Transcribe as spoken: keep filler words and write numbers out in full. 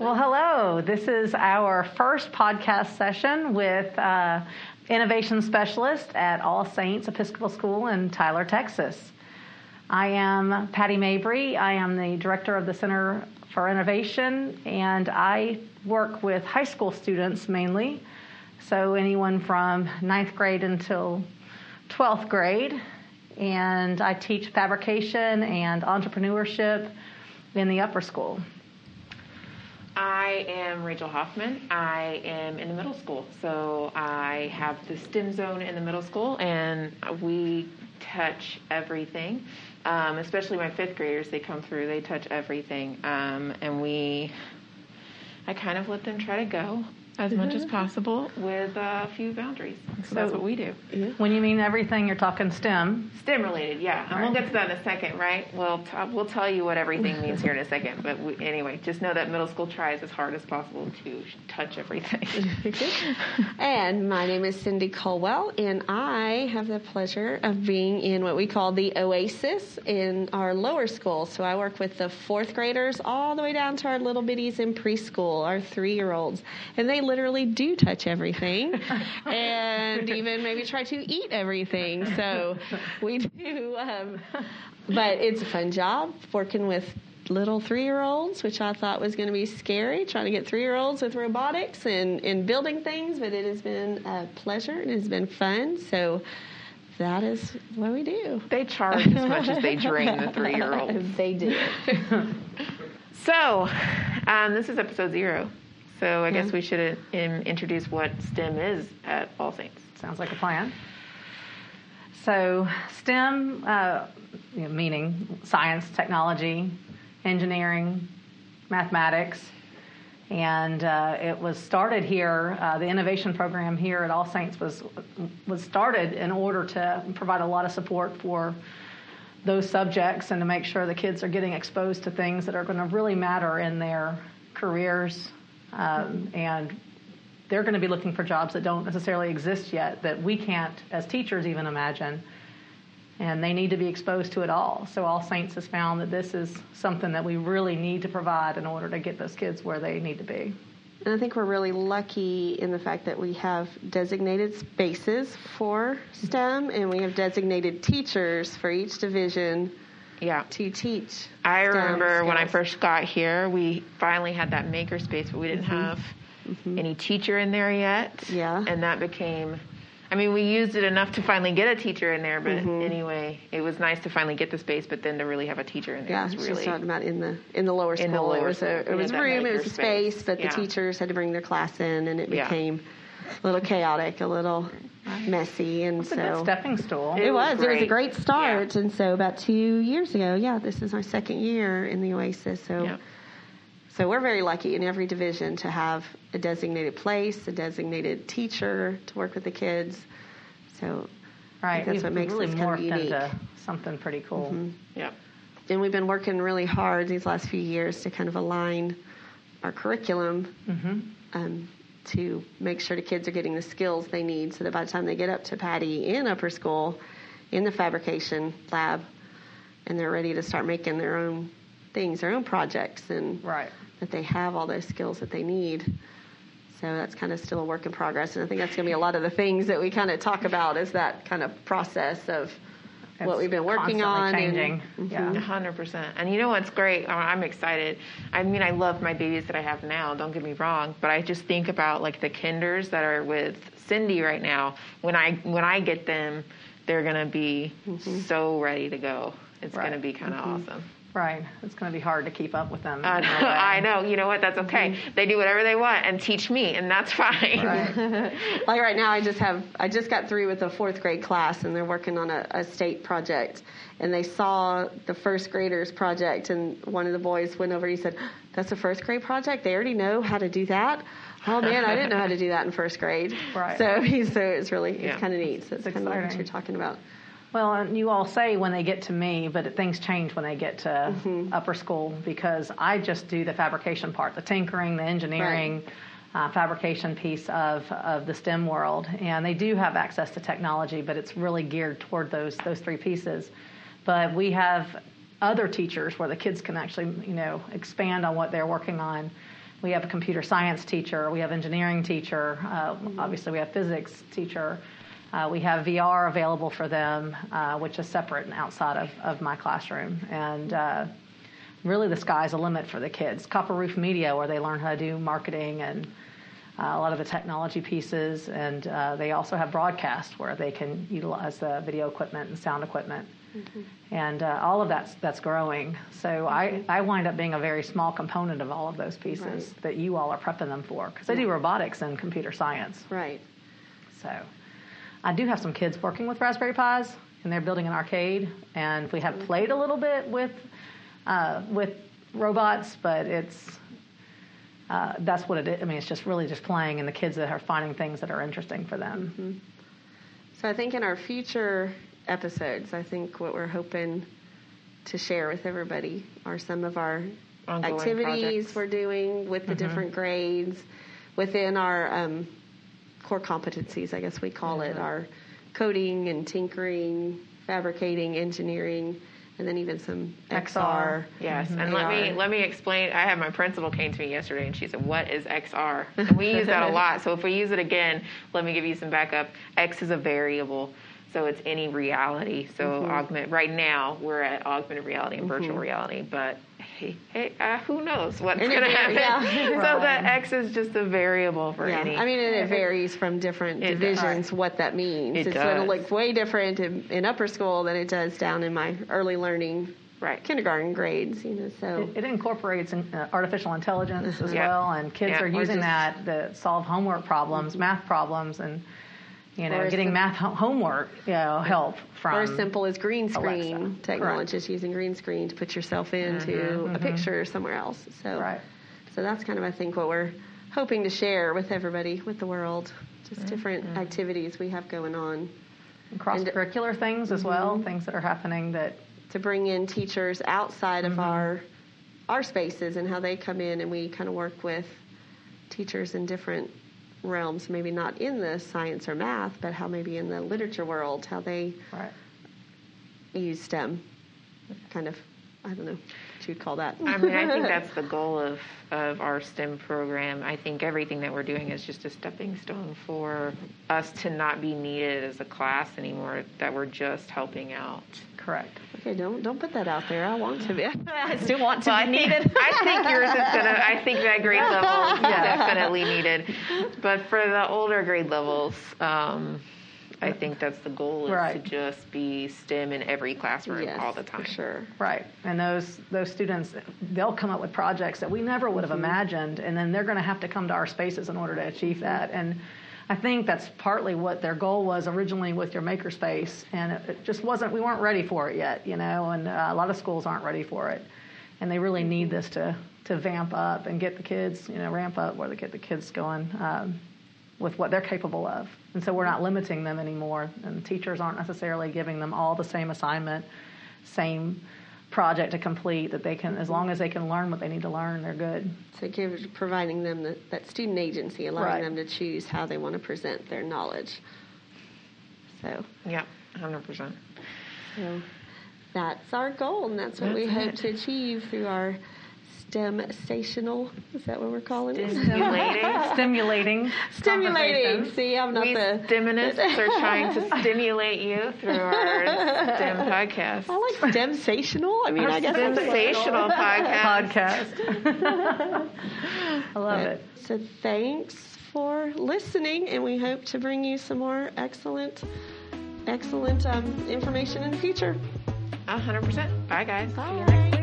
Well, hello. This is our first podcast session with uh, Innovation Specialist at All Saints Episcopal School in Tyler, Texas. I am Patty Mabry. I am the director of the Center for Innovation, and I work with high school students mainly, so anyone from ninth grade until twelfth grade, and I teach fabrication and entrepreneurship in the upper school. I am Rachel Hoffman. I am in the middle school, so I have the STEM zone in the middle school, and we touch everything, um, especially my fifth graders. They come through, they touch everything, um, and we, I kind of let them try to go as much as possible with a few boundaries. So, so that's what we do. When you mean everything, you're talking STEM? STEM related, yeah. And right. We'll get to that in a second, right? We'll, t- we'll tell you what everything means here in a second. But we, anyway, just know that middle school tries as hard as possible to touch everything. And my name is Cindy Colwell, and I have the pleasure of being in what we call the Oasis in our lower school. So I work with the fourth graders all the way down to our little bitties in preschool, our three-year-olds. And they literally do touch everything and even maybe try to eat everything. So we do. Um, but it's a fun job working with little three-year-olds, which I thought was going to be scary, trying to get three-year-olds with robotics and, and building things. But it has been a pleasure and it's been fun. So that is what we do. They charge as much as they drain the three-year-olds. They do. So um, this is episode zero. So I guess yeah. we should um, introduce what STEM is at All Saints. Sounds like a plan. So STEM, uh, you know, meaning science, technology, engineering, mathematics, and uh, it was started here. Uh, the innovation program here at All Saints was was started in order to provide a lot of support for those subjects and to make sure the kids are getting exposed to things that are going to really matter in their careers. Um, and they're going to be looking for jobs that don't necessarily exist yet, that we can't, as teachers, even imagine. And they need to be exposed to it all. So All Saints has found that this is something that we really need to provide in order to get those kids where they need to be. And I think we're really lucky in the fact that we have designated spaces for STEM, and we have designated teachers for each division. Yeah, to teach. I remember skills. When I first got here, we finally had that maker space, but we didn't mm-hmm. have mm-hmm. any teacher in there yet. Yeah. And that became, I mean, we used it enough to finally get a teacher in there, but mm-hmm. anyway, it was nice to finally get the space, but then to really have a teacher in there. Yeah, was really, she's talking about in the, in the lower school. In the lower it was a, it was room, it was a space, space but yeah. the teachers had to bring their class in, and it became yeah. a little chaotic, a little messy, and so a good stepping stool. It, it was. was it was a great start, yeah. and so about two years ago, yeah, this is our second year in the Oasis. So, yeah. so we're very lucky in every division to have a designated place, a designated teacher to work with the kids. So, right, I think that's we've what makes really this kind of unique. Into something pretty cool. Mm-hmm. Yeah, and we've been working really hard these last few years to kind of align our curriculum. Mm-hmm. Um, to make sure the kids are getting the skills they need so that by the time they get up to Patty in upper school, in the fabrication lab, and they're ready to start making their own things, their own projects, and right. that they have all those skills that they need. So that's kind of still a work in progress, and I think that's going to be a lot of the things that we kind of talk about is that kind of process of it's what we've been working on. Changing. And, mm-hmm. Yeah, one hundred percent. And you know what's great? I'm excited. I mean, I love my babies that I have now, don't get me wrong, but I just think about like the kinders that are with Cindy right now. When I when I get them, they're going to be mm-hmm. so ready to go. It's right. going to be kind of mm-hmm. awesome. Right. It's going to be hard to keep up with them. Uh, I know. You know what? That's okay. Mm-hmm. They do whatever they want and teach me, and that's fine. Right. Like right now, I just have, I just got through with a fourth grade class, and they're working on a, a state project. And they saw the first graders project, and one of the boys went over and he said, that's a first grade project? They already know how to do that? Oh, man, I didn't know how to do that in first grade. Right. So, so it's really, it's yeah. kind of neat. So it's, it's kind exciting. Of what you're talking about. Well, and you all say when they get to me, but things change when they get to mm-hmm. upper school because I just do the fabrication part, the tinkering, the engineering, right. uh, fabrication piece of, of the STEM world. And they do have access to technology, but it's really geared toward those those three pieces. But we have other teachers where the kids can actually, you know, expand on what they're working on. We have a computer science teacher. We have engineering teacher. Uh, obviously, we have physics teacher. Uh, we have V R available for them, uh, which is separate and outside of, of my classroom. And uh, really, the sky's the limit for the kids. Copper Roof Media, where they learn how to do marketing and uh, a lot of the technology pieces. And uh, they also have broadcast, where they can utilize the video equipment and sound equipment. Mm-hmm. And uh, all of that's, that's growing. So mm-hmm. I, I wind up being a very small component of all of those pieces right. that you all are prepping them for. Because they do robotics and computer science. Right. So I do have some kids working with Raspberry Pis, and they're building an arcade. And we have mm-hmm. played a little bit with, uh, with robots, but it's... Uh, that's what it is. I mean, it's just really just playing, and the kids that are finding things that are interesting for them. Mm-hmm. So I think in our future episodes, I think what we're hoping to share with everybody are some of our ongoing activities projects we're doing with the mm-hmm. different grades within our um, core competencies, I guess we call mm-hmm. it, our coding and tinkering, fabricating, engineering, and then even some X R. Yes, mm-hmm. and A R. let me let me explain. I had my principal came to me yesterday, and she said, "What is X R?" And we use that a lot. So if we use it again, let me give you some backup. X is a variable, so it's any reality. So mm-hmm. augment. Right now, we're at augmented reality and mm-hmm. virtual reality, but hey, hey uh, who knows what's going to happen? Yeah. So right. that X is just a variable for yeah. any. I mean, and it varies from different it divisions does. what that means. It it's does. going to look way different in, in upper school than it does down in my early learning right. kindergarten grades. You know, so it, it incorporates in, uh, artificial intelligence as yeah. well, and kids yeah. are using just, that to solve homework problems, mm-hmm. math problems, and you know, or getting simple, math homework, you know, help from Or as simple as green screen Alexa. technology, Correct. using green screen to put yourself into mm-hmm. a picture somewhere else. So, right. so that's kind of, I think, what we're hoping to share with everybody, with the world, just mm-hmm. different mm-hmm. activities we have going on. And cross-curricular and, things as mm-hmm. well, things that are happening that... To bring in teachers outside mm-hmm. of our our spaces and how they come in, and we kind of work with teachers in different realms, maybe not in the science or math, but how maybe in the literature world, how they right. use STEM, kind of, I don't know what you'd call that. I mean, I think that's the goal of, of our STEM program. I think everything that we're doing is just a stepping stone for us to not be needed as a class anymore, that we're just helping out. Correct. Okay, don't don't put that out there. I want to be. I still want to well, be needed. I think yours is gonna. I think that grade level is yeah. definitely needed. But for the older grade levels, um, I think that's the goal is right. to just be STEM in every classroom yes, all the time. For sure. Right. And those those students, they'll come up with projects that we never would have mm-hmm. imagined, and then they're going to have to come to our spaces in order to achieve that. And I think that's partly what their goal was originally with your makerspace, and it, it just wasn't, we weren't ready for it yet, you know, and uh, a lot of schools aren't ready for it, and they really need this to, to vamp up and get the kids, you know, ramp up where they get the kids going um, with what they're capable of, and so we're not limiting them anymore, and teachers aren't necessarily giving them all the same assignment, same project to complete, that they can, as long as they can learn what they need to learn, they're good. So give, providing them the, that student agency, allowing right. them to choose how they want to present their knowledge. So yeah, one hundred percent. So that's our goal, and that's what that's we it. hope to achieve through our STEM stational, is that what we're calling it? Stimulating. Stimulating. Stimulating. See, I'm not we the... STEMinists are trying to stimulate you through our STEM podcast. I like STEM stational. I mean, our I guess STEM stational podcast. podcast. I love but, it. So thanks for listening, and we hope to bring you some more excellent, excellent um, information in the future. one hundred percent. Bye, guys. Bye.